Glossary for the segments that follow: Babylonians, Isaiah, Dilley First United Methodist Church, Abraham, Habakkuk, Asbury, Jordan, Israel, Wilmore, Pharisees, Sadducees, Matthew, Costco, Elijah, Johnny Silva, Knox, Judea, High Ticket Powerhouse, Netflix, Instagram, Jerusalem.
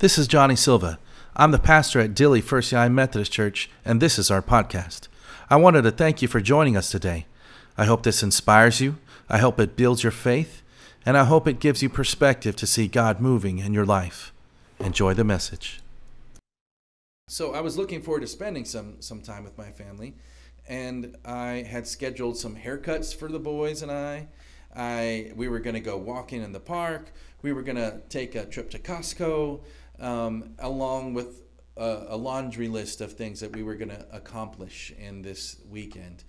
This is Johnny Silva. I'm the pastor at Dilley First United Methodist Church, and this is our podcast. I wanted to thank you for joining us today. I hope this inspires you, I hope it builds your faith, and I hope it gives you perspective to see God moving in your life. Enjoy the message. So I was looking forward to spending some time with my family, and I had scheduled some haircuts for the boys and I. We were going to go walking in the park. We were going to take a trip to Costco, along with a laundry list of things that we were going to accomplish in this weekend.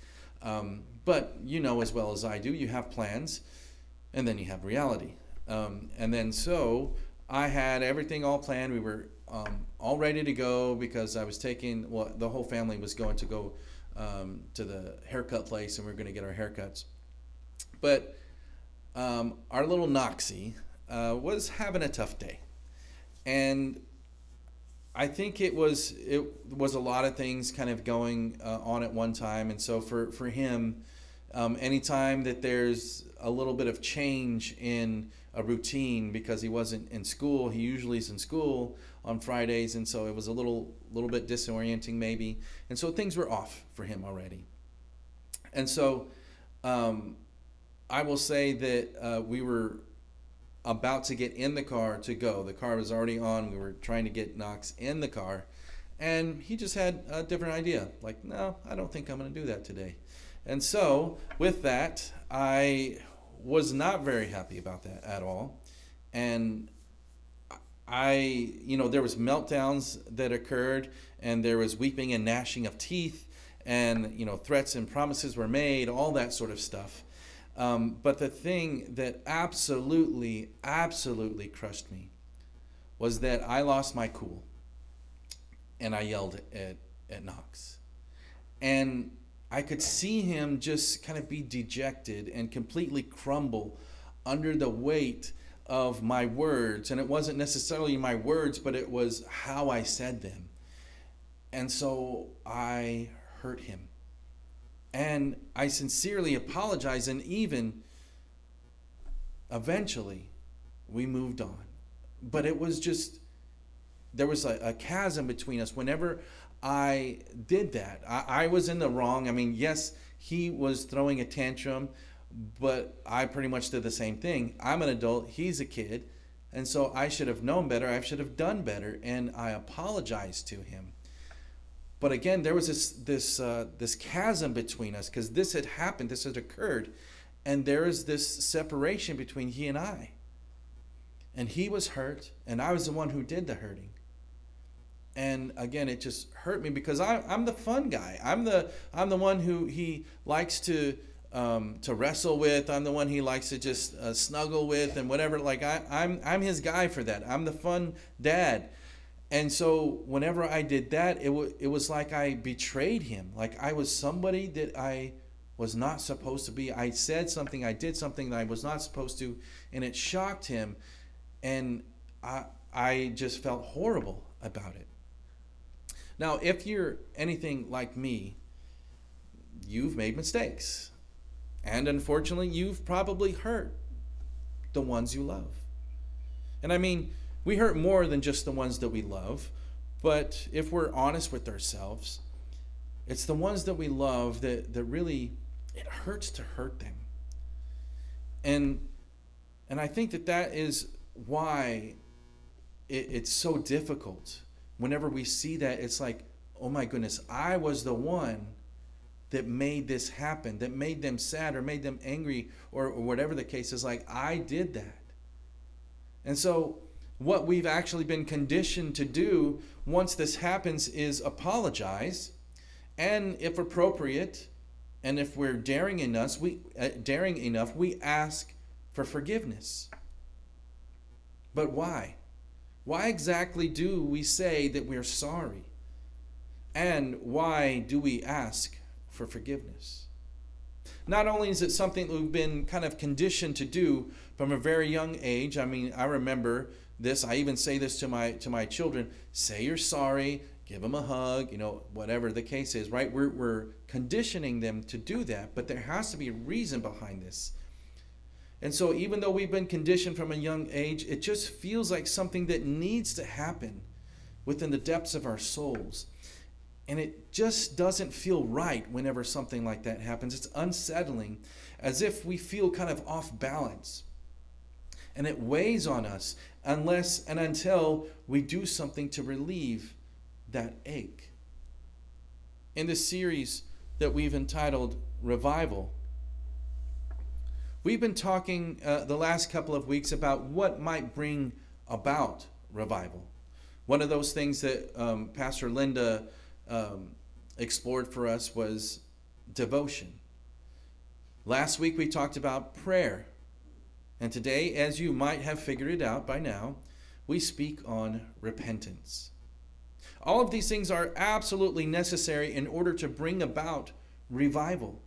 But you know as well as I do, you have plans, and then you have reality. And then so I had everything all planned. We were all ready to go because I was taking, well, the whole family was going to go to the haircut place, and we were going to get our haircuts. But our little Knoxie was having a tough day, and I think it was a lot of things kind of going on at one time. And so for him, anytime that there's a little bit of change in a routine, because he wasn't in school, he usually is in school on Fridays, and so it was a little bit disorienting maybe, and so things were off for him already. And so I will say that we were about to get in the car to go. The car was already on. We were trying to get Knox in the car, and he just had a different idea. Like, no, I don't think I'm going to do that today. And so with that, I was not very happy about that at all. And I, there was meltdowns that occurred, and there was weeping and gnashing of teeth, and, threats and promises were made, all that sort of stuff. But the thing that absolutely crushed me was that I lost my cool, and I yelled at Knox. And I could see him just kind of be dejected and completely crumble under the weight of my words. And it wasn't necessarily my words, but it was how I said them. And so I hurt him. And I sincerely apologize, and even eventually we moved on. But it was just, there was a chasm between us. Whenever I did that, I was in the wrong. I mean, yes, he was throwing a tantrum, but I pretty much did the same thing. I'm an adult, he's a kid, and so I should have known better, I should have done better, and I apologized to him. But again, there was this chasm between us, because this had happened, this had occurred, and there is this separation between he and I. And he was hurt, and I was the one who did the hurting. And again, it just hurt me, because I'm the fun guy. I'm the one who he likes to wrestle with. I'm the one he likes to just snuggle with and whatever. Like I'm his guy for that. I'm the fun dad. And so whenever I did that, it was like I betrayed him. Like I was somebody that I was not supposed to be. I said something, I did something that I was not supposed to, and it shocked him. And I just felt horrible about it. Now, if you're anything like me, you've made mistakes. And unfortunately, you've probably hurt the ones you love. And I mean, we hurt more than just the ones that we love, but if we're honest with ourselves, it's the ones that we love that really, it hurts to hurt them. And I think that is why it's so difficult. Whenever we see that, it's like, oh my goodness, I was the one that made this happen, that made them sad or made them angry or whatever the case is. Like, I did that. And so what we've actually been conditioned to do once this happens is apologize, and if appropriate, and if we're daring enough, we ask for forgiveness. But why? Why exactly do we say that we're sorry? And why do we ask for forgiveness? Not only is it something that we've been kind of conditioned to do from a very young age. I mean, I remember this. I even say this to my children. Say you're sorry. Give them a hug. Whatever the case is, right? We're conditioning them to do that, but there has to be a reason behind this. And so even though we've been conditioned from a young age, it just feels like something that needs to happen within the depths of our souls. And it just doesn't feel right whenever something like that happens. It's unsettling, as if we feel kind of off balance. And it weighs on us unless and until we do something to relieve that ache. In this series that we've entitled Revival, we've been talking the last couple of weeks about what might bring about revival. One of those things that Pastor Linda explored for us was devotion. Last week we talked about prayer, and today, as you might have figured it out by now, we speak on repentance. All of these things are absolutely necessary in order to bring about revival.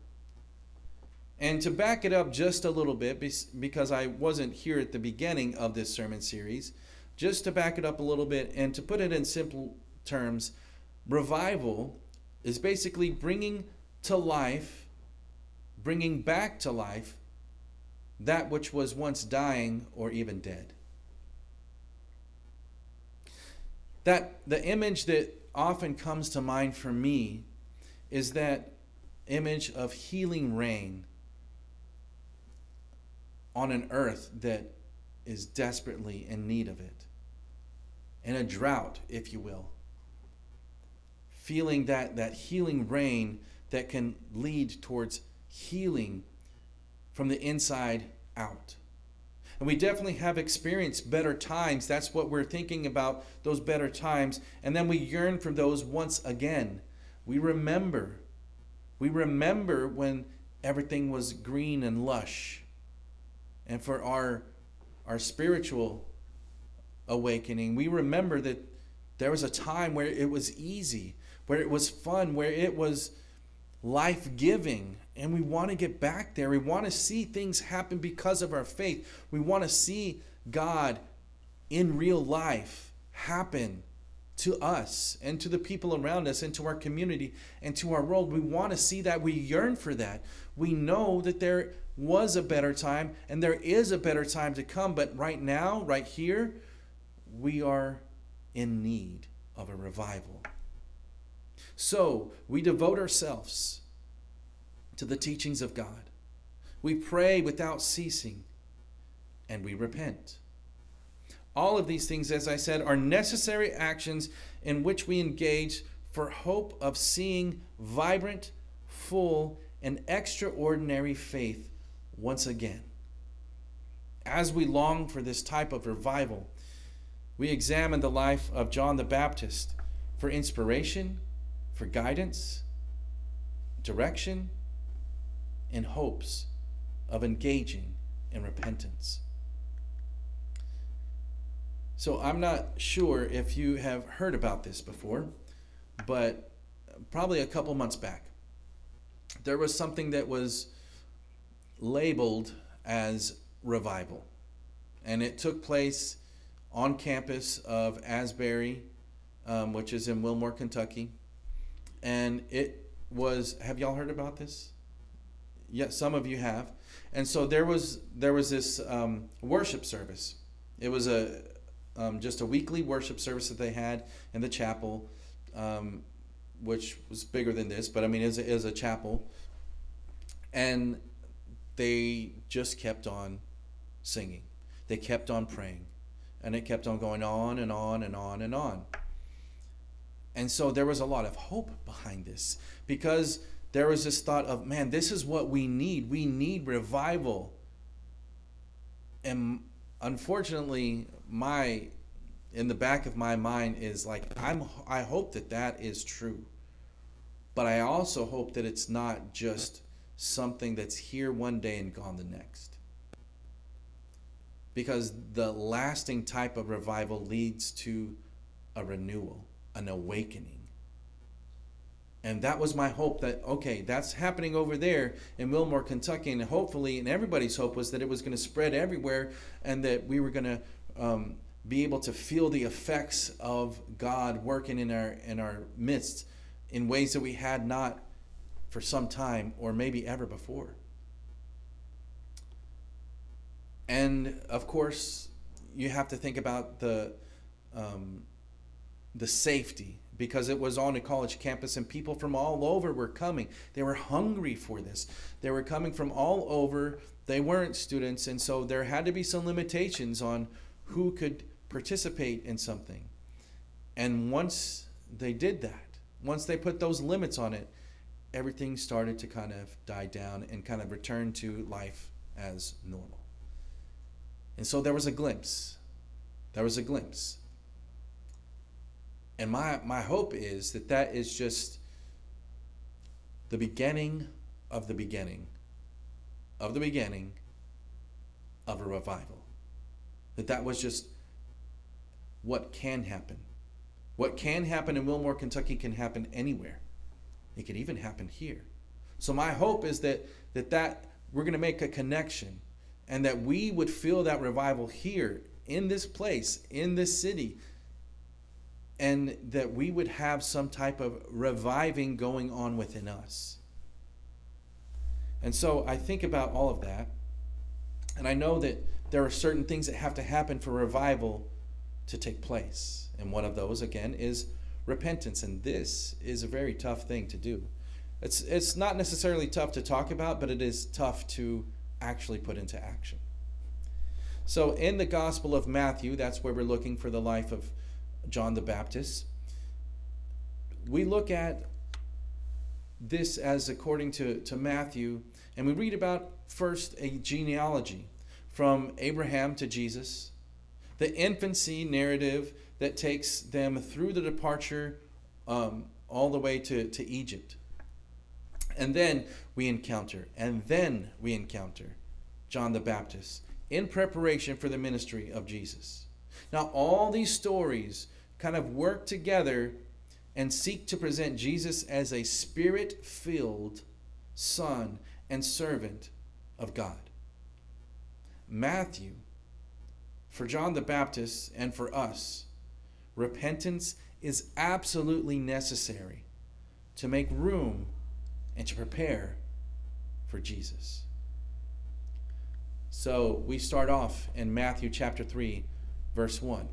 And to back it up just a little bit, because I wasn't here at the beginning of this sermon series, just to back it up a little bit and to put it in simple terms, revival is basically bringing back to life that which was once dying or even dead. That the image that often comes to mind for me is that image of healing rain on an earth that is desperately in need of it, in a drought, if you will. Feeling that healing rain that can lead towards healing from the inside out. And we definitely have experienced better times. That's what we're thinking about, those better times. And then we yearn for those once again. We remember when everything was green and lush. And for our spiritual awakening, we remember that there was a time where it was easy, where it was fun, where it was life-giving. And we want to get back there. We want to see things happen because of our faith. We want to see God in real life happen to us and to the people around us and to our community and to our world. We want to see that. We yearn for that. We know that there was a better time and there is a better time to come. But right now, right here, we are in need of a revival. So we devote ourselves to the teachings of God. We pray without ceasing, and we repent. All of these things, as I said, are necessary actions in which we engage for hope of seeing vibrant, full, and extraordinary faith once again. As we long for this type of revival, we examine the life of John the Baptist for inspiration, for guidance, direction, in hopes of engaging in repentance. So I'm not sure if you have heard about this before, but probably a couple months back, there was something that was labeled as revival. And it took place on campus of Asbury, which is in Wilmore, Kentucky. And it was, have y'all heard about this? Yes, some of you have. And so there was this worship service. It was just a weekly worship service that they had in the chapel, which was bigger than this, but I mean, it was a chapel. And they just kept on singing. They kept on praying. And it kept on going on and on and on and on. And so there was a lot of hope behind this, because there was this thought of, man, this is what we need. We need revival. And unfortunately, in the back of my mind is like, I hope that is true. But I also hope that it's not just something that's here one day and gone the next. Because the lasting type of revival leads to a renewal, an awakening. And that was my hope, that, okay, that's happening over there in Wilmore, Kentucky, and hopefully, and everybody's hope was that it was going to spread everywhere and that we were going to be able to feel the effects of God working in our midst in ways that we had not for some time or maybe ever before. And of course, you have to think about the safety, because it was on a college campus and people from all over were coming. They were hungry for this. They were coming from all over. They weren't students, and so there had to be some limitations on who could participate in something. And once they did that, once they put those limits on it, everything started to kind of die down and kind of return to life as normal. And so there was a glimpse. There was a glimpse. And my hope is that that is just the beginning of the beginning of the beginning of a revival. That was just what can happen. What can happen in Wilmore, Kentucky can happen anywhere. It could even happen here. So my hope is that we're going to make a connection, and that we would feel that revival here in this place, in this city, and that we would have some type of reviving going on within us. And so I think about all of that, and I know that there are certain things that have to happen for revival to take place. And one of those, again, is repentance. And this is a very tough thing to do. It's not necessarily tough to talk about, but it is tough to actually put into action. So in the Gospel of Matthew, that's where we're looking for the life of John the Baptist. We look at this as according to Matthew, and we read about first a genealogy from Abraham to Jesus, the infancy narrative that takes them through the departure all the way to Egypt. And then we encounter John the Baptist in preparation for the ministry of Jesus. Now, all these stories kind of work together and seek to present Jesus as a spirit-filled son and servant of God. Matthew, for John the Baptist and for us, repentance is absolutely necessary to make room and to prepare for Jesus. So we start off in Matthew chapter 3, verse 1.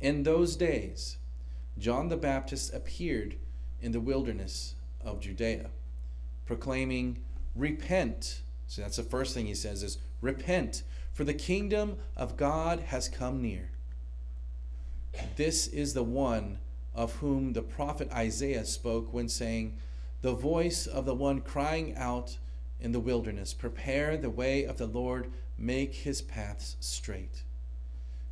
In those days, John the Baptist appeared in the wilderness of Judea, proclaiming, "Repent." So that's the first thing he says is, "Repent, for the kingdom of God has come near." This is the one of whom the prophet Isaiah spoke when saying, "The voice of the one crying out in the wilderness, prepare the way of the Lord, make his paths straight."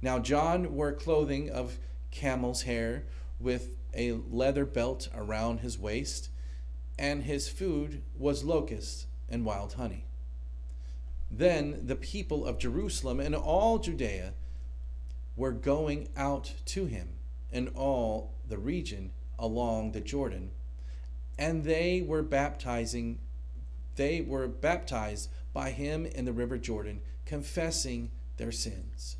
Now John wore clothing of camel's hair with a leather belt around his waist, and his food was locusts and wild honey. Then the people of Jerusalem and all Judea were going out to him, and all the region along the Jordan, and they were baptized by him in the river Jordan, confessing their sins.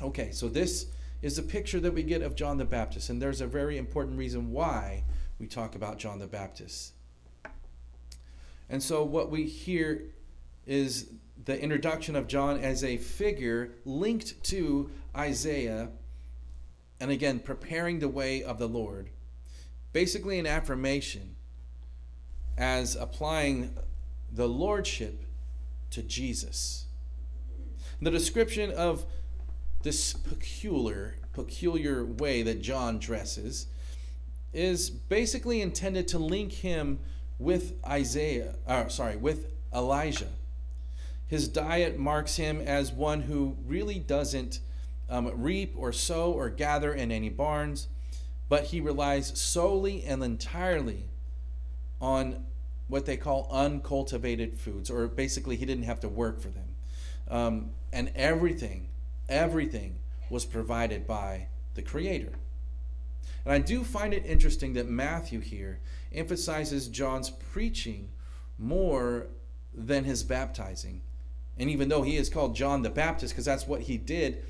Okay, so this is the picture that we get of John the Baptist, and there's a very important reason why we talk about John the Baptist. And so what we hear is the introduction of John as a figure linked to Isaiah, and again, preparing the way of the Lord. Basically an affirmation as applying the lordship to Jesus. The description of this peculiar way that John dresses is basically intended to link him with Elijah. His diet marks him as one who really doesn't reap or sow or gather in any barns, but he relies solely and entirely on what they call uncultivated foods, or basically he didn't have to work for them. And everything was provided by the Creator. And I do find it interesting that Matthew here emphasizes John's preaching more than his baptizing. And even though he is called John the Baptist, because that's what he did,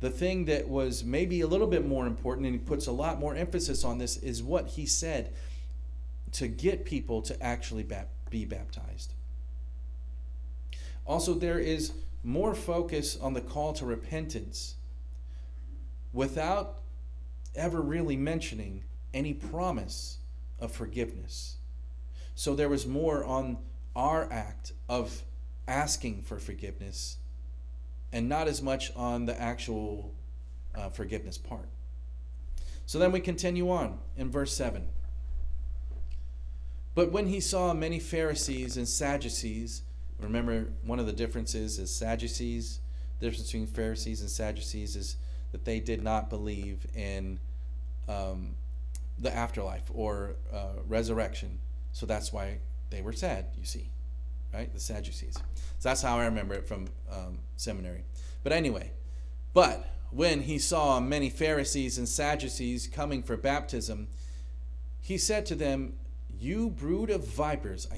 the thing that was maybe a little bit more important, and he puts a lot more emphasis on this, is what he said to get people to actually be baptized. Also, there is more focus on the call to repentance without ever really mentioning any promise of forgiveness. So there was more on our act of asking for forgiveness and not as much on the actual forgiveness part. So then we continue on in verse 7. But when he saw many Pharisees and Sadducees, remember one of the differences is Sadducees, the difference between Pharisees and Sadducees is that they did not believe in the afterlife or resurrection. So that's why they were sad, you see, right? The Sadducees. So that's how I remember it from seminary. But anyway, but when he saw many Pharisees and Sadducees coming for baptism, he said to them, "You brood of vipers."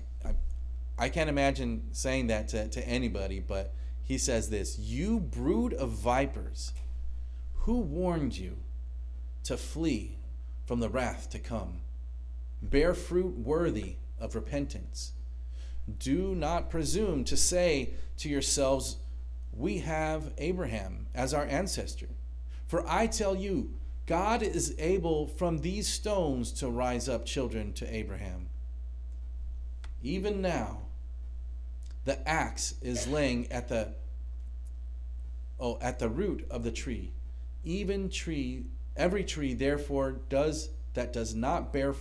I can't imagine saying that to anybody, but he says this, "You brood of vipers, who warned you to flee from the wrath to come? Bear fruit worthy of repentance. Do not presume to say to yourselves, 'We have Abraham as our ancestor.' For I tell you, God is able from these stones to rise up children to Abraham. Even now, the axe is laying at the root of the tree. Every tree, therefore, does not bear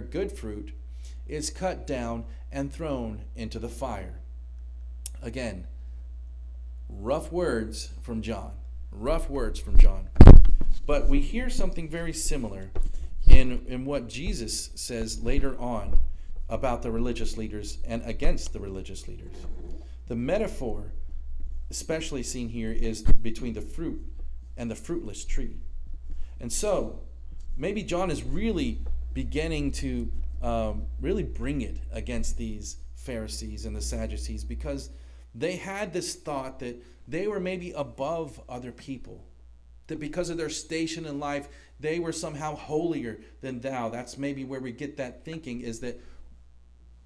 good fruit, is cut down and thrown into the fire." Again, rough words from John. But we hear something very similar in what Jesus says later on about the religious leaders and against the religious leaders. The metaphor, especially seen here, is between the fruit and the fruitless tree. And so maybe John is really beginning to really bring it against these Pharisees and the Sadducees, because they had this thought that they were maybe above other people, that because of their station in life, they were somehow holier than thou. That's maybe where we get that thinking, is that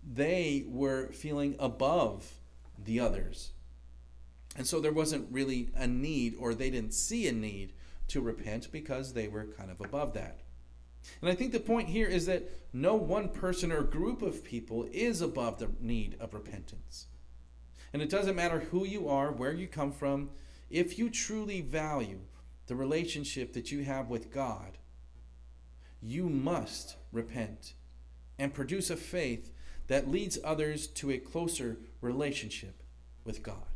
they were feeling above the others. And so there wasn't really a need, or they didn't see a need to repent because they were kind of above that. And I think the point here is that no one person or group of people is above the need of repentance. And it doesn't matter who you are, where you come from, if you truly value the relationship that you have with God, you must repent and produce a faith that leads others to a closer relationship with God.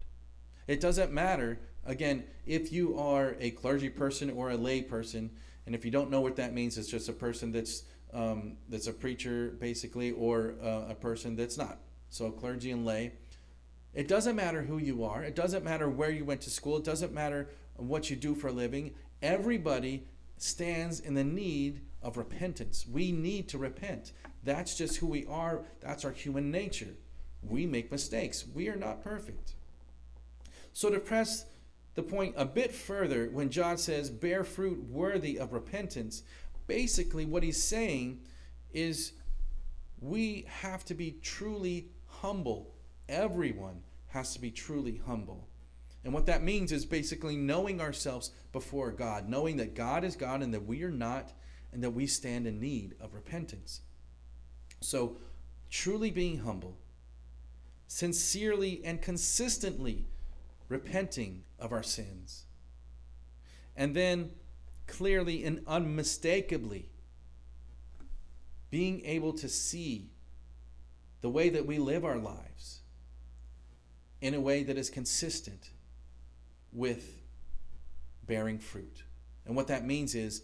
It doesn't matter, again, if you are a clergy person or a lay person, and if you don't know what that means, it's just a person that's a preacher, basically, or a person that's not. So clergy and lay. It doesn't matter who you are. It doesn't matter where you went to school. It doesn't matter what you do for a living. Everybody stands in the need of repentance. We need to repent. That's just who we are. That's our human nature. We make mistakes. We are not perfect. So to press the point a bit further, when John says bear fruit worthy of repentance, basically what he's saying is we have to be truly humble. Everyone has to be truly humble. And what that means is basically knowing ourselves before God, knowing that God is God and that we are not, and that we stand in need of repentance. So truly being humble, sincerely and consistently repenting of our sins, and then clearly and unmistakably being able to see the way that we live our lives in a way that is consistent with bearing fruit. And what that means is,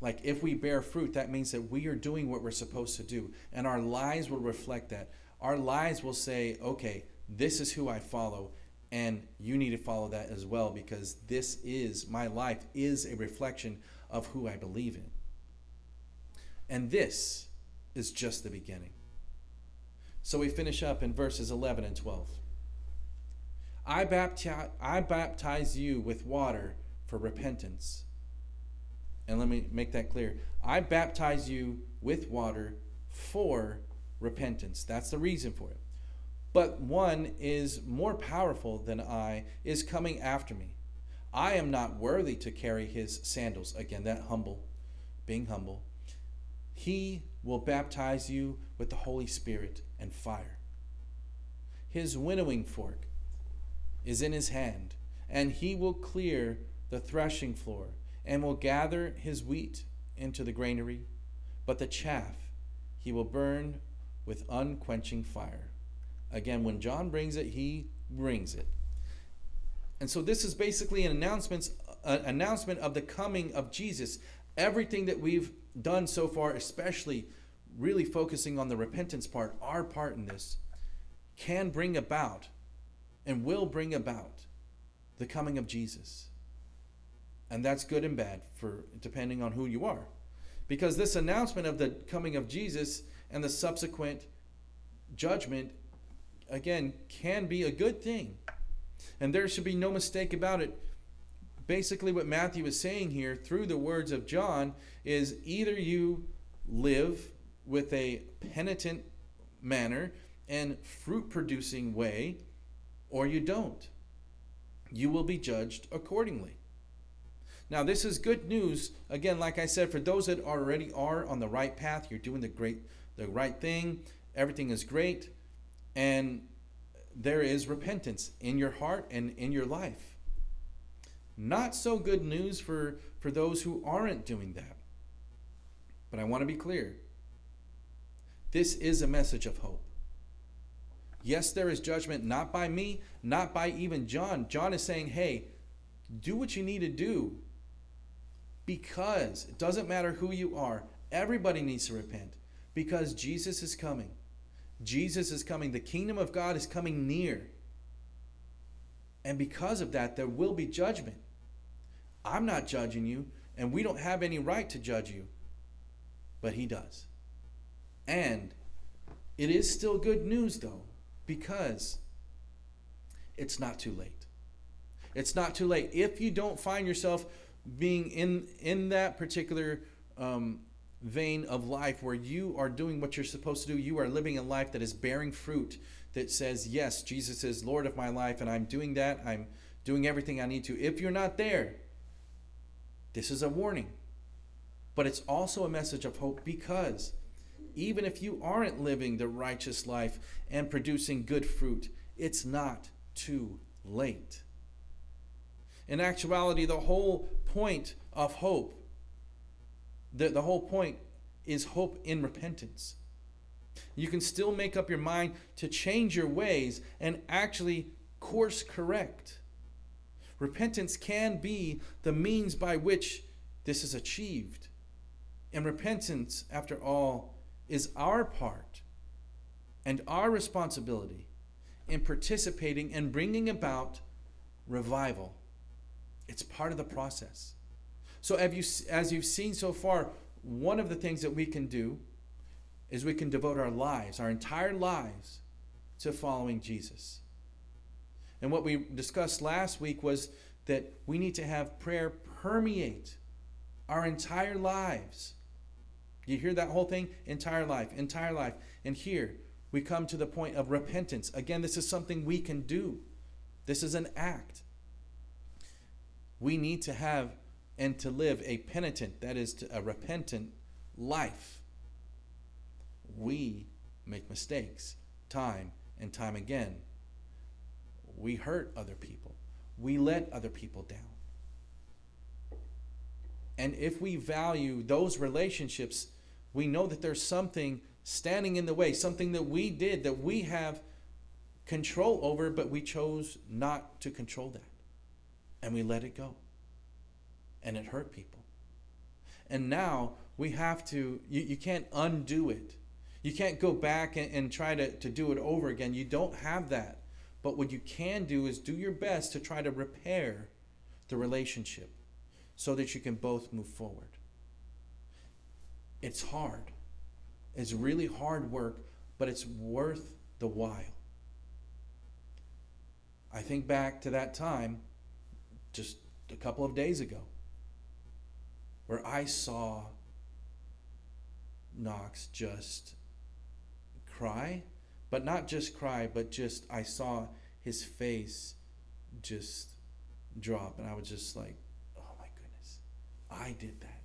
like, if we bear fruit, that means that we are doing what we're supposed to do, and our lives will reflect that. Our lives will say, okay, this is who I follow, and you need to follow that as well, because this is, my life is a reflection of who I believe in. And this is just the beginning. So we finish up in verses 11 and 12. I baptize you with water for repentance. And let me make that clear. I baptize you with water for repentance. That's the reason for it. But one is more powerful than I is coming after me. I am not worthy to carry his sandals." Again, that humble, being humble. "He will baptize you with the Holy Spirit and fire. His winnowing fork is in his hand, and he will clear the threshing floor and will gather his wheat into the granary, but the chaff he will burn with unquenching fire." Again, when John brings it, he brings it. And so this is basically an announcement of the coming of Jesus. Everything that we've done so far, especially really focusing on the repentance part, our part in this, can bring about and will bring about the coming of Jesus. And that's good and bad, for depending on who you are. Because this announcement of the coming of Jesus and the subsequent judgment, again, can be a good thing. And there should be no mistake about it. Basically what Matthew is saying here through the words of John is either you live with a penitent manner and fruit-producing way, or you don't. You will be judged accordingly. Now, this is good news, again, like I said, for those that already are on the right path. You're doing the right thing. Everything is great. And there is repentance in your heart and in your life. Not so good news for those who aren't doing that. But I want to be clear. This is a message of hope. Yes, there is judgment, not by me, not by even John. John is saying, hey, do what you need to do. Because it doesn't matter who you are. Everybody needs to repent because Jesus is coming. Jesus is coming. The kingdom of God is coming near. And because of that, there will be judgment. I'm not judging you, and we don't have any right to judge you. But he does. And it is still good news, though, because it's not too late. It's not too late. If you don't find yourself being in that particular vein of life where you are doing what you're supposed to do, you are living a life that is bearing fruit, that says, yes, Jesus is Lord of my life, and I'm doing that. I'm doing everything I need to. If you're not there, this is a warning. But it's also a message of hope, because even if you aren't living the righteous life and producing good fruit, it's not too late. In actuality, the whole point of hope, the whole point is hope in repentance. You can still make up your mind to change your ways and actually course correct. Repentance can be the means by which this is achieved. And repentance, after all, is our part and our responsibility in participating and bringing about revival. It's part of the process. So as you've seen so far, one of the things that we can do is we can devote our lives, our entire lives, to following Jesus. And what we discussed last week was that we need to have prayer permeate our entire lives. You hear that whole thing? Entire life, entire life. And here we come to the point of repentance. Again, this is something we can do. This is an act. We need to have and to live a penitent, that is a repentant life. We make mistakes time and time again. We hurt other people. We let other people down. And if we value those relationships, we know that there's something standing in the way, something that we did that we have control over, but we chose not to control that. And we let it go. And it hurt people. And now we have to, you can't undo it. You can't go back and try to do it over again. You don't have that. But what you can do is do your best to try to repair the relationship so that you can both move forward. It's hard. It's really hard work, but it's worth the while. I think back to that time just a couple of days ago where I saw Knox just cry, But not just cry, but just I saw his face just drop. And I was just like, oh my goodness, I did that.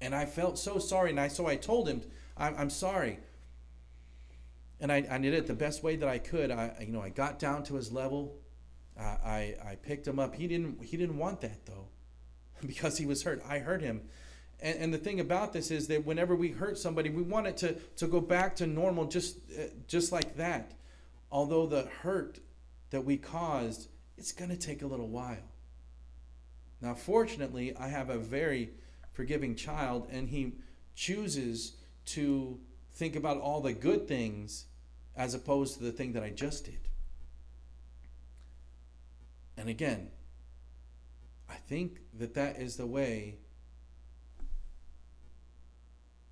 And I felt so sorry. And so I told him, I'm sorry. And I did it the best way that I could. I got down to his level. I picked him up. He didn't want that though, because he was hurt. I hurt him. And the thing about this is that whenever we hurt somebody, we want it to go back to normal, just like that. Although the hurt that we caused, it's going to take a little while. Now, fortunately, I have a very forgiving child, and he chooses to think about all the good things as opposed to the thing that I just did. And again, I think that is the way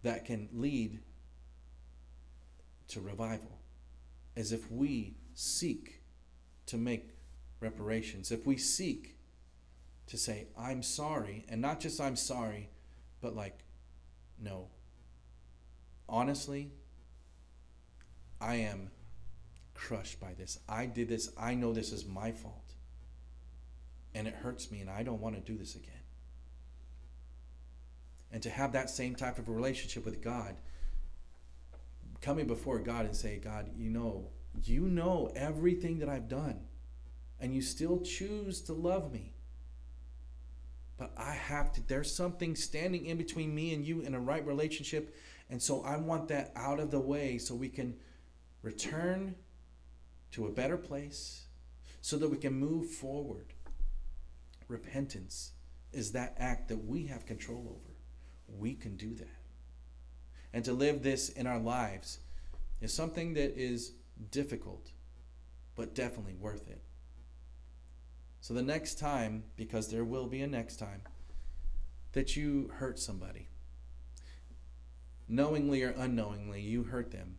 that can lead to revival, as if we seek to make reparations, if we seek to say, I'm sorry, and not just I'm sorry, but like, no, honestly, I am crushed by this. I did this. I know this is my fault, and it hurts me, and I don't want to do this again. And to have that same type of a relationship with God, coming before God and say, God, you know everything that I've done, and you still choose to love me. But there's something standing in between me and you in a right relationship. And so I want that out of the way so we can return to a better place, so that we can move forward. Repentance is that act that we have control over. We can do that. And to live this in our lives is something that is difficult, but definitely worth it. So the next time, because there will be a next time, that you hurt somebody, knowingly or unknowingly, you hurt them.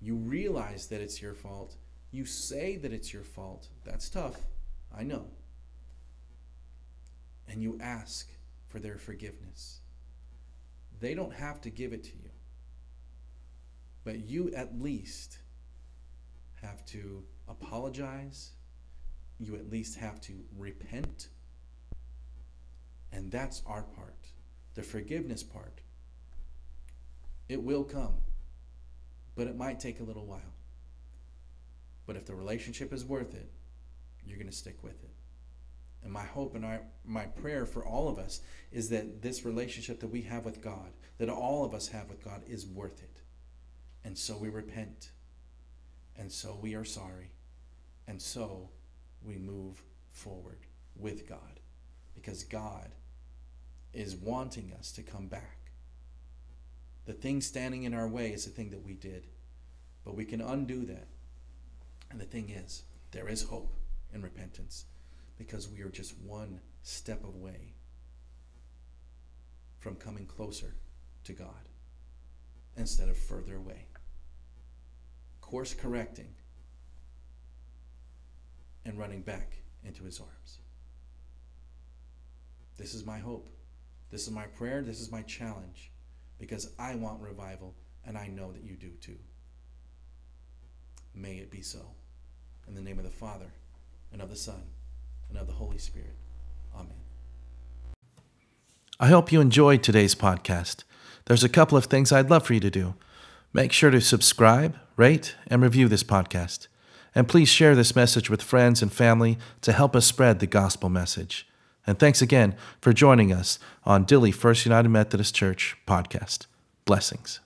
You realize that it's your fault. You say that it's your fault. That's tough, I know. And you ask for their forgiveness. They don't have to give it to you, but you at least have to apologize. You at least have to repent. And that's our part, the forgiveness part. It will come, but it might take a little while. But if the relationship is worth it, you're going to stick with it. And my hope and my prayer for all of us is that this relationship that we have with God, that all of us have with God, is worth it. And so we repent. And so we are sorry. And so we move forward with God, because God is wanting us to come back. The thing standing in our way is the thing that we did, but we can undo that. And the thing is, there is hope in repentance, because we are just one step away from coming closer to God instead of further away. Course correcting and running back into his arms. This is my hope. This is my prayer. This is my challenge, because I want revival, and I know that you do too. May it be so. In the name of the Father, and of the Son, and of the Holy Spirit. Amen. I hope you enjoyed today's podcast. There's a couple of things I'd love for you to do. Make sure to subscribe, rate, and review this podcast. And please share this message with friends and family to help us spread the gospel message. And thanks again for joining us on Dilley First United Methodist Church podcast. Blessings.